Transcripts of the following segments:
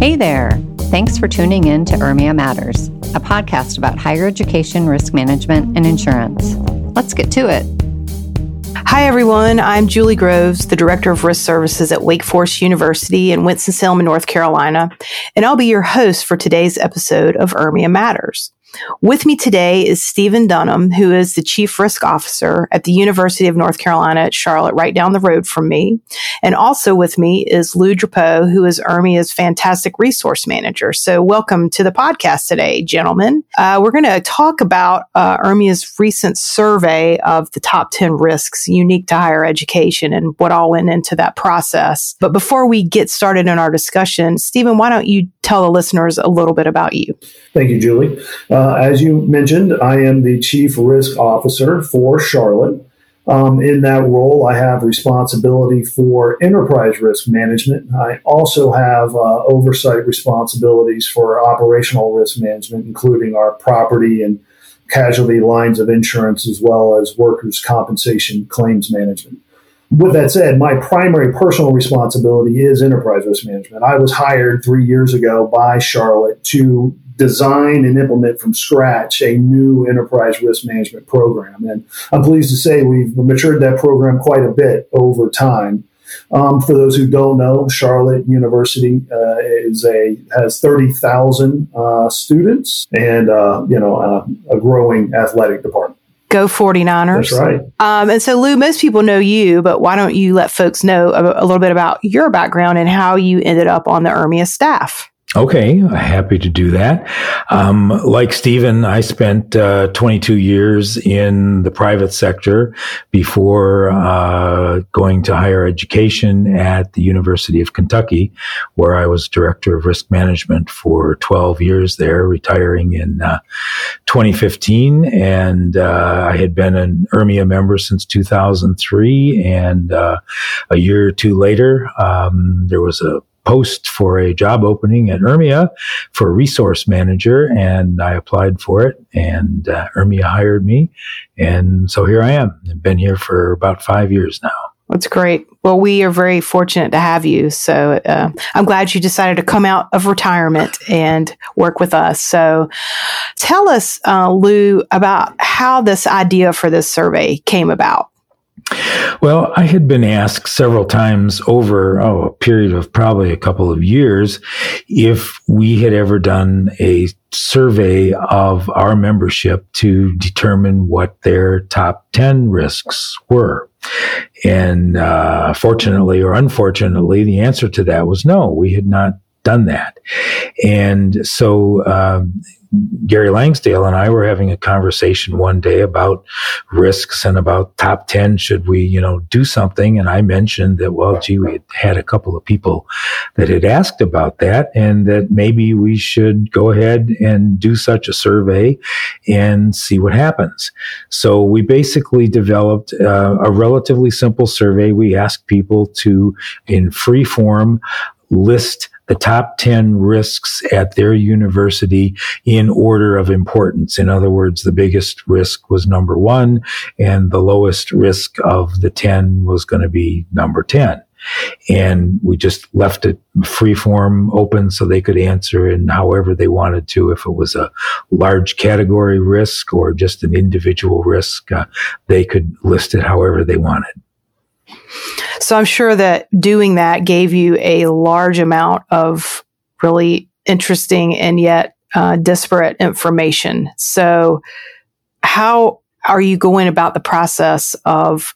Hey there! Thanks for tuning in to ERMIA Matters, a podcast about higher education, risk management, and insurance. Let's get to it. Hi, everyone. I'm Julie Groves, the Director of Risk Services at Wake Forest University in Winston-Salem, North Carolina, and I'll be your host for today's episode of ERMIA Matters. With me today is Stephen Dunham, who is the Chief Risk Officer at the University of North Carolina at Charlotte, right down the road from me. And also with me is Lou Drapeau, who is ERMIA's fantastic resource manager. So welcome to the podcast today, gentlemen. We're going to talk about ERMIA's recent survey of the top 10 risks unique to higher education and what all went into that process. But before we get started in our discussion, Stephen, why don't you tell the listeners a little bit about you? Thank you, Julie. As you mentioned, I am the Chief Risk Officer for Charlotte. In that role, I have responsibility for enterprise risk management. I also have oversight responsibilities for operational risk management, including our property and casualty lines of insurance, as well as workers' compensation claims management. With that said, my primary personal responsibility is enterprise risk management. I was hired 3 years ago by Charlotte to design and implement from scratch a new enterprise risk management program. And I'm pleased to say we've matured that program quite a bit over time. For those who don't know, Charlotte University has 30,000 students and a growing athletic department. Go 49ers. That's right. And so, Lou, most people know you, but why don't you let folks know a little bit about your background and how you ended up on the ERMIA staff? Okay, happy to do that. Like Stephen, I spent 22 years in the private sector before going to higher education at the University of Kentucky, where I was Director of Risk Management for 12 years there, retiring in 2015. And I had been an ERMIA member since 2003. And a year or two later, there was a post for a job opening at ERMIA for a resource manager, and I applied for it, and ERMIA hired me, and so here I am. I've been here for about 5 years now. That's great. Well, we are very fortunate to have you. So I'm glad you decided to come out of retirement and work with us. So tell us, Lou, about how this idea for this survey came about. Well, I had been asked several times over a period of probably a couple of years if we had ever done a survey of our membership to determine what their top 10 risks were. And fortunately or unfortunately, the answer to that was no, we had not done that. And so Gary Langsdale and I were having a conversation one day about risks and about top 10. Should we, do something? And I mentioned that, we had a couple of people that had asked about that, and that maybe we should go ahead and do such a survey and see what happens. So we basically developed a relatively simple survey. We asked people to, in free form, list the top 10 risks at their university in order of importance. In other words, the biggest risk was number 1, and the lowest risk of the 10 was going to be number 10. And we just left it free form open so they could answer in however they wanted to. If it was a large category risk or just an individual risk, they could list it however they wanted. So I'm sure that doing that gave you a large amount of really interesting and yet disparate information. So how are you going about the process of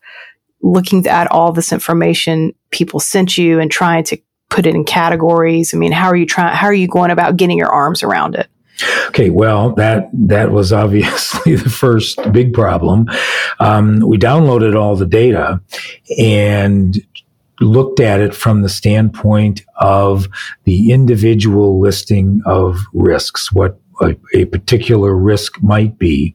looking at all this information people sent you and trying to put it in categories? I mean, how are you going about getting your arms around it? Okay, well, that was obviously the first big problem. We downloaded all the data and looked at it from the standpoint of the individual listing of risks, what a particular risk might be.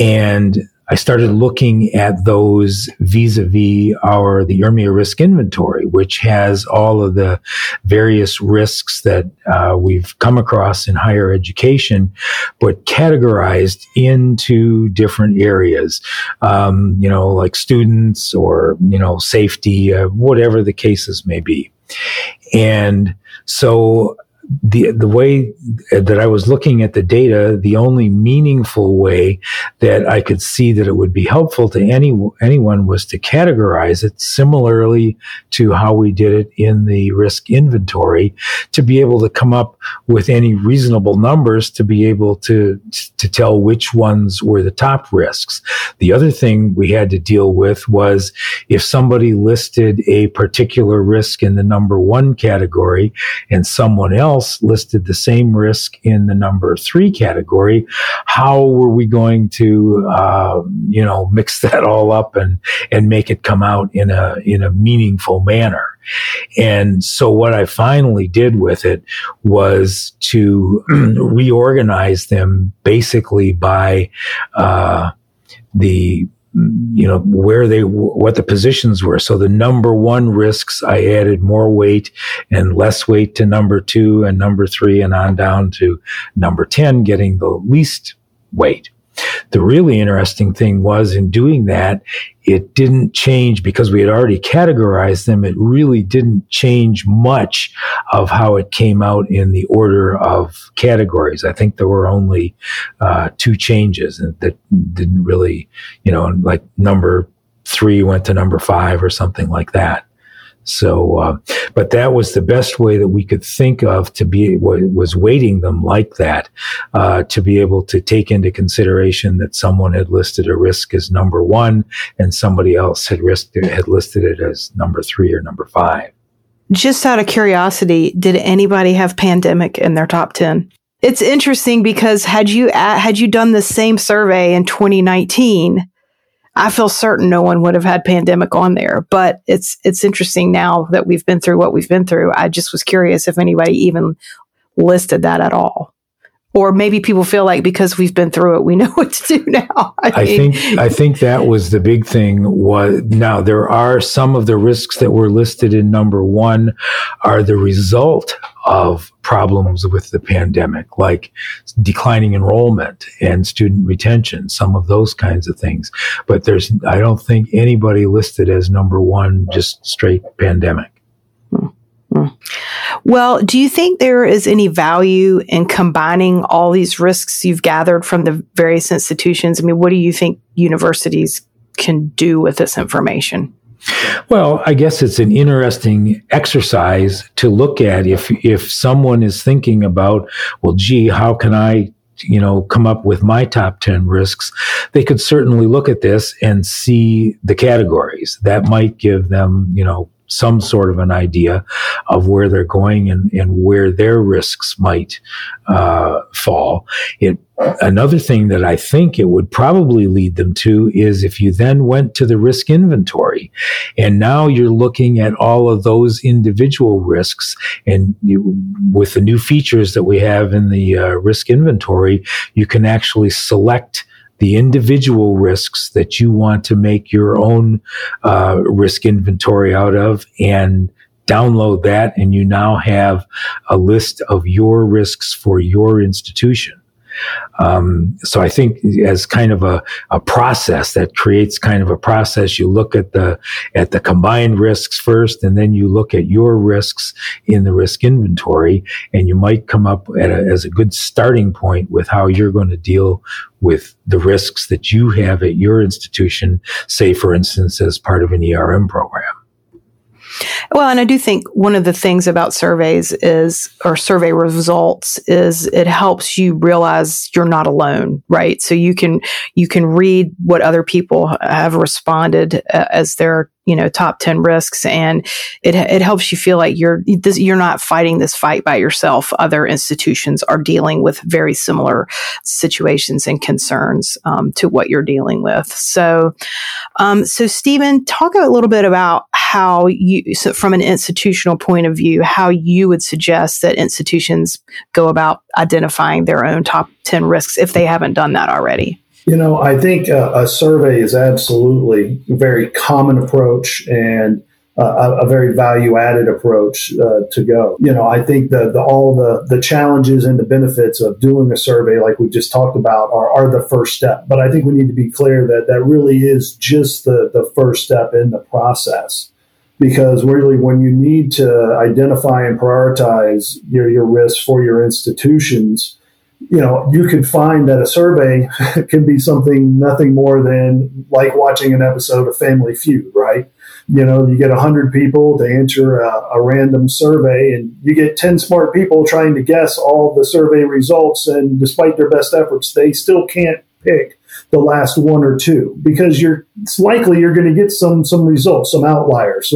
And I started looking at those vis-a-vis the ERMIA risk inventory, which has all of the various risks that we've come across in higher education, but categorized into different areas, like students or, safety, whatever the cases may be. And so the way that I was looking at the data, the only meaningful way that I could see that it would be helpful to anyone was to categorize it similarly to how we did it in the risk inventory, to be able to come up with any reasonable numbers to be able to tell which ones were the top risks. The other thing we had to deal with was if somebody listed a particular risk in the number one category and someone else listed the same risk in the number three category, how were we going to, mix that all up and make it come out in a meaningful manner? And so what I finally did with it was to reorganize them basically by what the positions were. So the number one risks, I added more weight and less weight to number two and number three and on down to number 10, getting the least weight. The really interesting thing was in doing that, it didn't change because we had already categorized them. It really didn't change much of how it came out in the order of categories. I think there were only two changes that didn't really, like number three went to number five or something like that. So, but that was the best way that we could think of was weighting them like that, to be able to take into consideration that someone had listed a risk as number one and somebody else had listed it as number three or number five. Just out of curiosity, did anybody have pandemic in their top 10? It's interesting because had you done the same survey in 2019, I feel certain no one would have had pandemic on there, but it's interesting now that we've been through what we've been through. I just was curious if anybody even listed that at all. Or maybe people feel like because we've been through it, we know what to do now. I think that was the big thing. Now there are some of the risks that were listed in number one are the result of problems with the pandemic, like declining enrollment and student retention, some of those kinds of things. But I don't think anybody listed as number one, just straight pandemic. Well, do you think there is any value in combining all these risks you've gathered from the various institutions? I mean, what do you think universities can do with this information? Well, I guess it's an interesting exercise to look at if someone is thinking about, well, gee, how can I come up with my top 10 risks? They could certainly look at this and see the categories. That might give them, some sort of an idea of where they're going and where their risks might fall. Another thing that I think it would probably lead them to is if you then went to the risk inventory and now you're looking at all of those individual risks, and with the new features that we have in the risk inventory, you can actually select the individual risks that you want to make your own risk inventory out of and download that, and you now have a list of your risks for your institution. So I think as kind of a process that creates kind of a process, you look at the combined risks first, and then you look at your risks in the risk inventory, and you might come up as a good starting point with how you're going to deal with the risks that you have at your institution, say, for instance, as part of an ERM program. Well, and I do think one of the things about surveys or survey results is it helps you realize you're not alone, right? So you can read what other people have responded as their top 10 risks, and it helps you feel like you're not fighting this fight by yourself. Other institutions are dealing with very similar situations and concerns to what you're dealing with. So Stephen, talk a little bit about how from an institutional point of view, how you would suggest that institutions go about identifying their own top 10 risks if they haven't done that already. I think a survey is absolutely a very common approach and a very value-added approach to go. I think all the challenges and the benefits of doing a survey, like we just talked about, are the first step. But I think we need to be clear that really is just the first step in the process. because really when you need to identify and prioritize your risks for your institutions, you know, you could find that a survey can be something nothing more than like watching an episode of Family Feud, right? You know, you get 100 people to answer a random survey, and you get 10 smart people trying to guess all the survey results, and despite their best efforts, they still can't pick the last one or two because it's likely you're going to get some results, some outliers,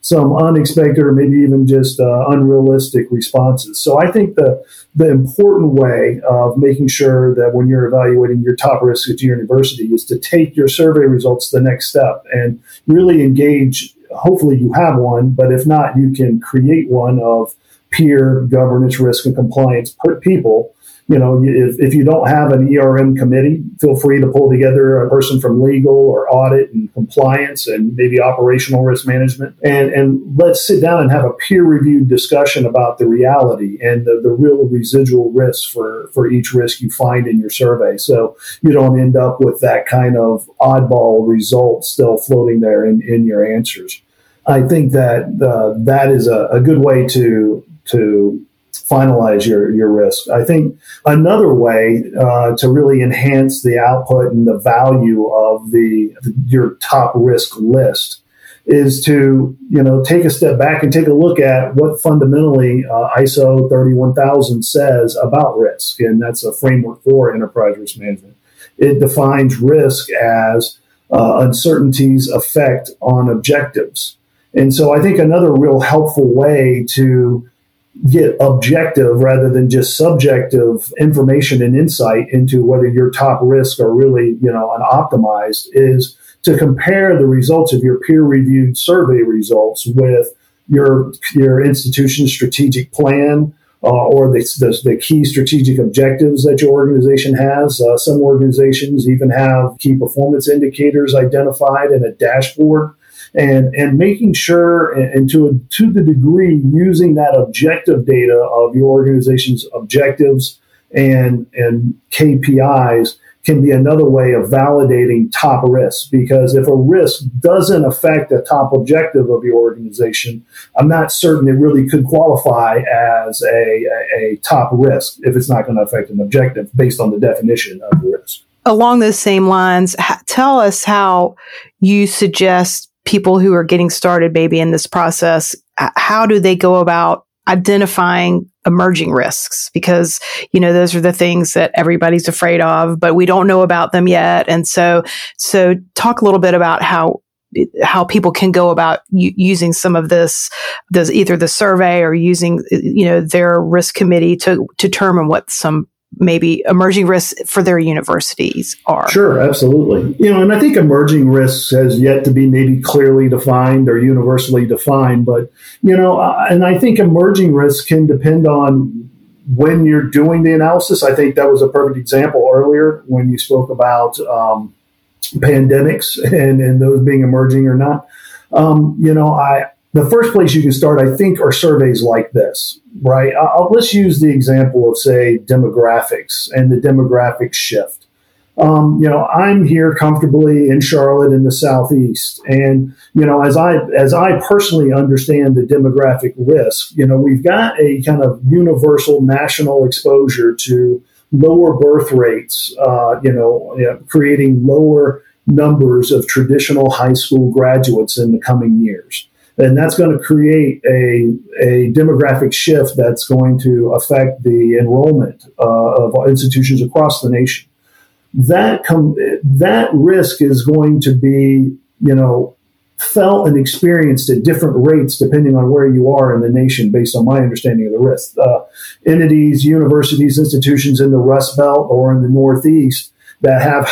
some unexpected or maybe even just unrealistic responses. So I think the important way of making sure that when you're evaluating your top risks at your university is to take your survey results the next step and really engage. Hopefully you have one, but if not, you can create one of peer governance, risk, and compliance people. You know, if you don't have an ERM committee, feel free to pull together a person from legal or audit and compliance and maybe operational risk management. And let's sit down and have a peer-reviewed discussion about the reality and the real residual risks for each risk you find in your survey. So you don't end up with that kind of oddball result still floating there in your answers. I think that that is a good way to finalize your risk. I think another way to really enhance the output and the value of your top risk list is to, you know, take a step back and take a look at what fundamentally ISO 31000 says about risk. And that's a framework for enterprise risk management. It defines risk as uncertainty's effect on objectives. And so I think another real helpful way to get objective rather than just subjective information and insight into whether your top risks are really, you know, unoptimized is to compare the results of your peer-reviewed survey results with your institution's strategic plan or the key strategic objectives that your organization has. Some organizations even have key performance indicators identified in a dashboard. And making sure, and to the degree, using that objective data of your organization's objectives and KPIs can be another way of validating top risks. Because if a risk doesn't affect the top objective of your organization, I'm not certain it really could qualify as a top risk if it's not going to affect an objective based on the definition of risk. Along those same lines, tell us how you suggest people who are getting started maybe in this process, how do they go about identifying emerging risks? Because, you know, those are the things that everybody's afraid of, but we don't know about them yet. And so talk a little bit about how people can go about using some of this, either the survey or using, you know, their risk committee to determine what some maybe emerging risks for their universities are. Sure, absolutely. You know, and I think emerging risks has yet to be maybe clearly defined or universally defined, but, you know, and I think emerging risks can depend on when you're doing the analysis. I think that was a perfect example earlier when you spoke about pandemics and those being emerging or not. You know, the first place you can start, I think, are surveys like this, right? Let's use the example of, say, demographics and the demographic shift. You know, I'm here comfortably in Charlotte in the Southeast. And, you know, as I personally understand the demographic risk, you know, we've got a kind of universal national exposure to lower birth rates, creating lower numbers of traditional high school graduates in the coming years. And that's going to create a demographic shift that's going to affect the enrollment of institutions across the nation. That risk is going to be, you know, felt and experienced at different rates depending on where you are in the nation based on my understanding of the risk. Entities, universities, institutions in the Rust Belt or in the Northeast that have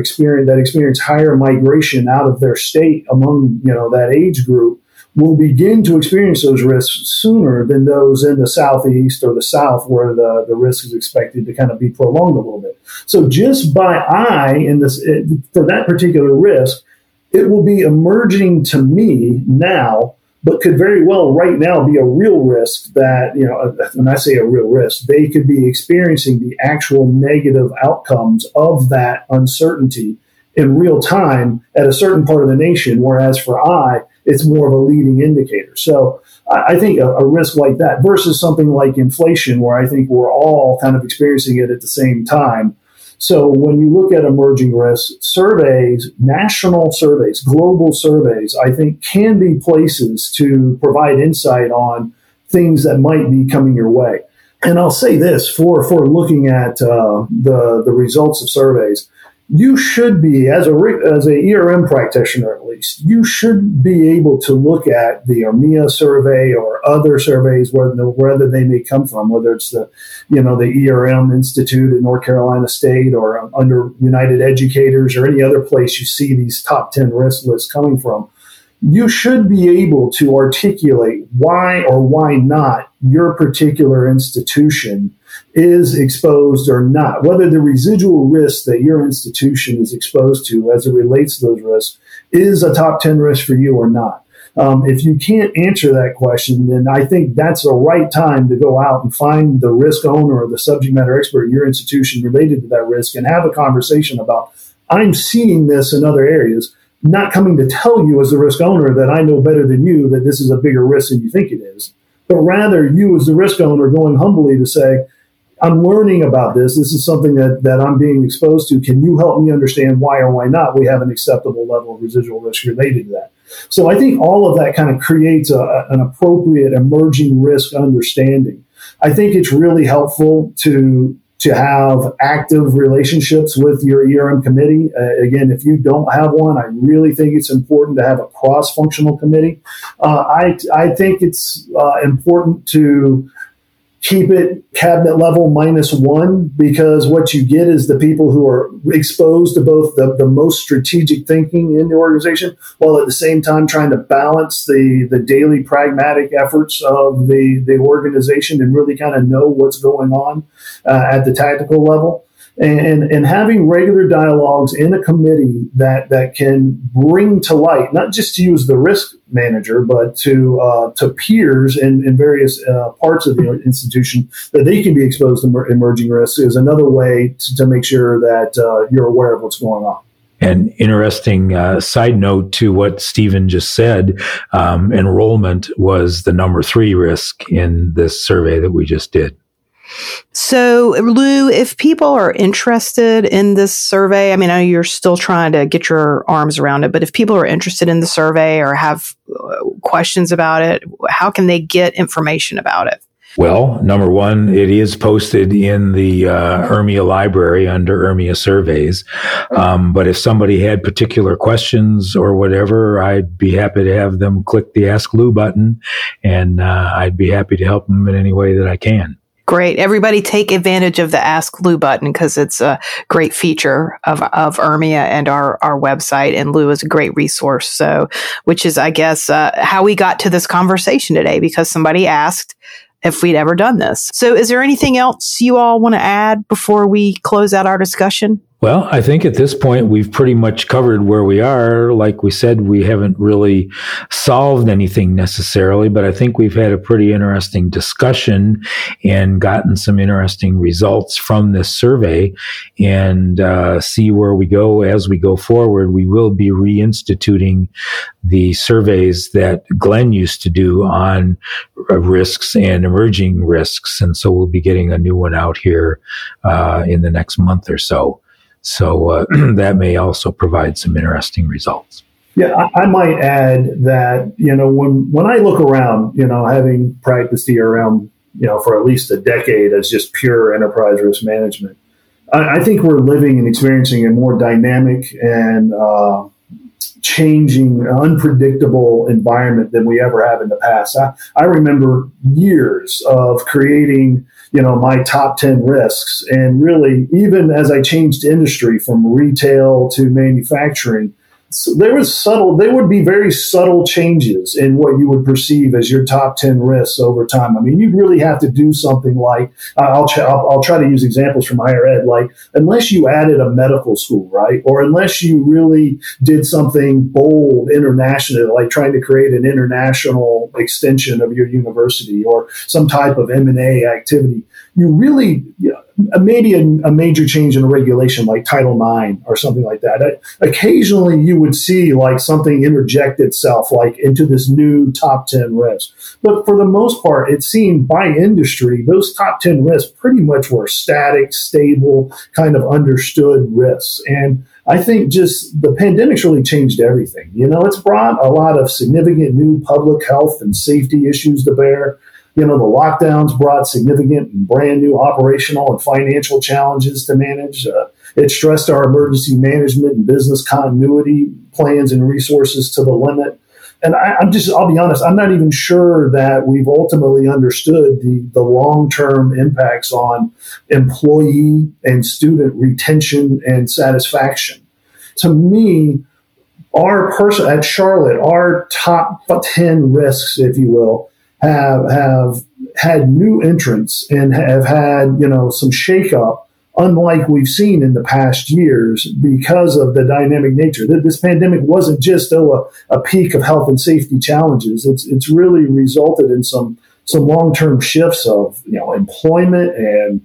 experience higher migration out of their state among, you know, that age group will begin to experience those risks sooner than those in the Southeast or the South where the risk is expected to kind of be prolonged a little bit. So just by eye for that particular risk, it will be emerging to me now, but could very well right now be a real risk that, you know, when I say a real risk, they could be experiencing the actual negative outcomes of that uncertainty in real time at a certain part of the nation, whereas for I, it's more of a leading indicator. So I think a risk like that versus something like inflation, where I think we're all kind of experiencing it at the same time. So when you look at emerging risks, surveys, national surveys, global surveys, I think can be places to provide insight on things that might be coming your way. And I'll say this for looking at the results of surveys, you should be, as a ERM practitioner at least, you should be able to look at the ERMIA survey or other surveys, whether they may come from, whether it's the ERM Institute at North Carolina State or under United Educators or any other place you see these top 10 risk lists coming from. You should be able to articulate why or why not your particular institution is exposed or not, whether the residual risk that your institution is exposed to as it relates to those risks is a top 10 risk for you or not. If you can't answer that question, then I think that's the right time to go out and find the risk owner or the subject matter expert in your institution related to that risk and have a conversation about, I'm seeing this in other areas, not coming to tell you as a risk owner that I know better than you that this is a bigger risk than you think it is, but rather you as the risk owner going humbly to say, I'm learning about this. This is something that I'm being exposed to. Can you help me understand why or why not we have an acceptable level of residual risk related to that? So I think all of that kind of creates an appropriate emerging risk understanding. I think it's really helpful to have active relationships with your ERM committee. Again, if you don't have one, I really think it's important to have a cross-functional committee. I think it's important to keep it cabinet level -1, because what you get is the people who are exposed to both the most strategic thinking in the organization, while at the same time trying to balance the daily pragmatic efforts of the organization and really kind of know what's going on at the tactical level. And having regular dialogues in a committee that can bring to light, not just to use the risk manager, but to peers in various parts of the institution that they can be exposed to emerging risks, is another way to make sure that you're aware of what's going on. An interesting side note to what Stephen just said, enrollment was the number 3 risk in this survey that we just did. So, Lou, if people are interested in this survey, I mean, I know you're still trying to get your arms around it, but if people are interested in the survey or have questions about it, how can they get information about it? Well, number one, it is posted in the ERMIA library under ERMIA surveys. But if somebody had particular questions or whatever, I'd be happy to have them click the Ask Lou button, and I'd be happy to help them in any way that I can. Great. Everybody take advantage of the Ask Lou button, because it's a great feature of ERMIA and our website. And Lou is a great resource. So, which is, I guess, how we got to this conversation today, because somebody asked if we'd ever done this. So is there anything else you all want to add before we close out our discussion? Well, I think at this point, we've pretty much covered where we are. Like we said, we haven't really solved anything necessarily, but I think we've had a pretty interesting discussion and gotten some interesting results from this survey, and see where we go as we go forward. We will be reinstituting the surveys that Glenn used to do on risks and emerging risks. And so we'll be getting a new one out here in the next month or so. So that may also provide some interesting results. Yeah, I might add that, when I look around, having practiced ERM, for at least a decade as just pure enterprise risk management, I think we're living and experiencing a more dynamic and changing, unpredictable environment than we ever have in the past. I remember years of creating, my top 10 risks, and really, even as I changed industry from retail to manufacturing, so there would be very subtle changes in what you would perceive as your top 10 risks over time. I mean, you'd really have to do something like, I'll try to use examples from higher ed, like unless you added a medical school, right? Or unless you really did something bold international, like trying to create an international extension of your university or some type of M&A activity, you really, maybe a major change in a regulation like Title IX or something like that. Occasionally you would see like something interject itself like into this new top 10 RIFs. But for the most part, it seemed by industry, those top 10 RIFs pretty much were static, stable, kind of understood RIFs. And I think just the pandemic's really changed everything. You know, it's brought a lot of significant new public health and safety issues to bear. You know, the lockdowns brought significant and brand new operational and financial challenges to manage. It stressed our emergency management and business continuity plans and resources to the limit. And I'll be honest, I'm not even sure that we've ultimately understood the long-term impacts on employee and student retention and satisfaction. To me, at Charlotte, our top 10 risks, if you will, have had new entrants and have had, you know, some shakeup, unlike we've seen in the past years because of the dynamic nature. This pandemic wasn't just a peak of health and safety challenges. It's really resulted in some long-term shifts of, you know, employment and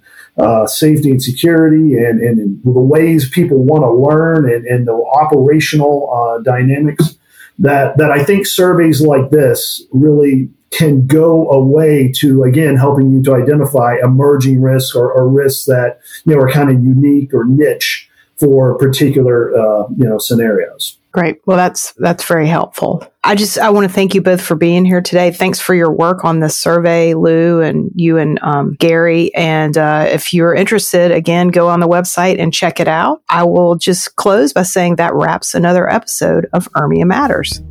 safety and security and the ways people want to learn and the operational dynamics that I think surveys like this really can go a way to, again, helping you to identify emerging risks or risks that, you know, are kind of unique or niche for particular, you know, scenarios. Great. Well, that's very helpful. I want to thank you both for being here today. Thanks for your work on this survey, Lou, and you and Gary. And if you're interested, again, go on the website and check it out. I will just close by saying that wraps another episode of ERMIA Matters.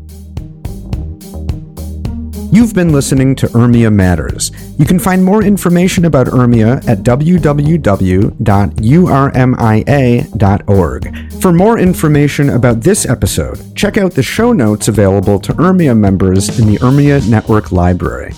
You've been listening to ERMIA Matters. You can find more information about ERMIA at www.urmia.org. For more information about this episode, check out the show notes available to ERMIA members in the ERMIA Network Library.